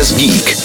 Express Geek.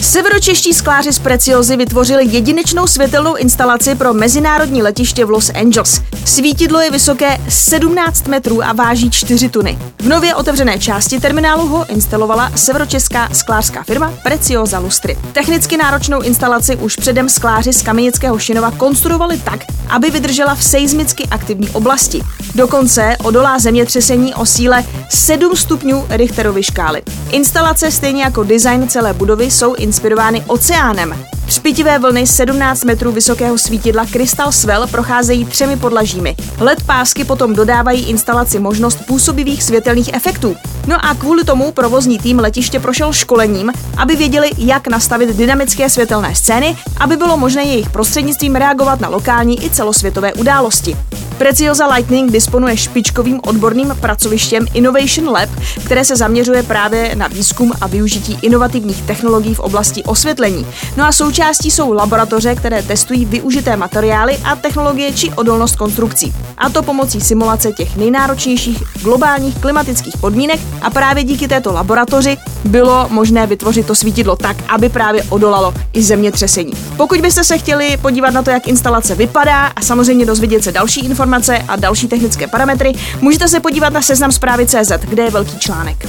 Severočeští skláři z Preciozy vytvořili jedinečnou světelnou instalaci pro mezinárodní letiště v Los Angeles. Svítidlo je vysoké 17 metrů a váží 4 tuny. V nově otevřené části terminálu ho instalovala severočeská sklářská firma Preciosa Lustry. Technicky náročnou instalaci už předem skláři z Kamenického Šenova konstruovali tak, aby vydržela v seismicky aktivní oblasti. Dokonce odolá zemětřesení o síle 7 stupňů Richterovy škály. Instalace stejně jako design celé budovy jsou inspirovány oceánem. Špitivé vlny 17 metrů vysokého svítidla Crystal Swell procházejí 3 podlažími. LED pásky potom dodávají instalaci možnost působivých světelných efektů. No a kvůli tomu provozní tým letiště prošel školením, aby věděli, jak nastavit dynamické světelné scény, aby bylo možné jejich prostřednictvím reagovat na lokální i celosvětové události. Preciosa Lightning disponuje špičkovým odborným pracovištěm Innovation Lab, které se zaměřuje právě na výzkum a využití inovativních technologií v oblasti osvětlení. No a součástí jsou laboratoře, které testují využité materiály a technologie či odolnost konstrukcí. A to pomocí simulace těch nejnáročnějších globálních klimatických podmínek a právě díky této laboratoři bylo možné vytvořit to svítidlo tak, aby právě odolalo i zemětřesení. Pokud byste se chtěli podívat na to, jak instalace vypadá a samozřejmě dozvědět se další informace a další technické parametry, můžete se podívat na seznam zprávy.cz, kde je velký článek.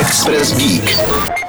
Express Geek.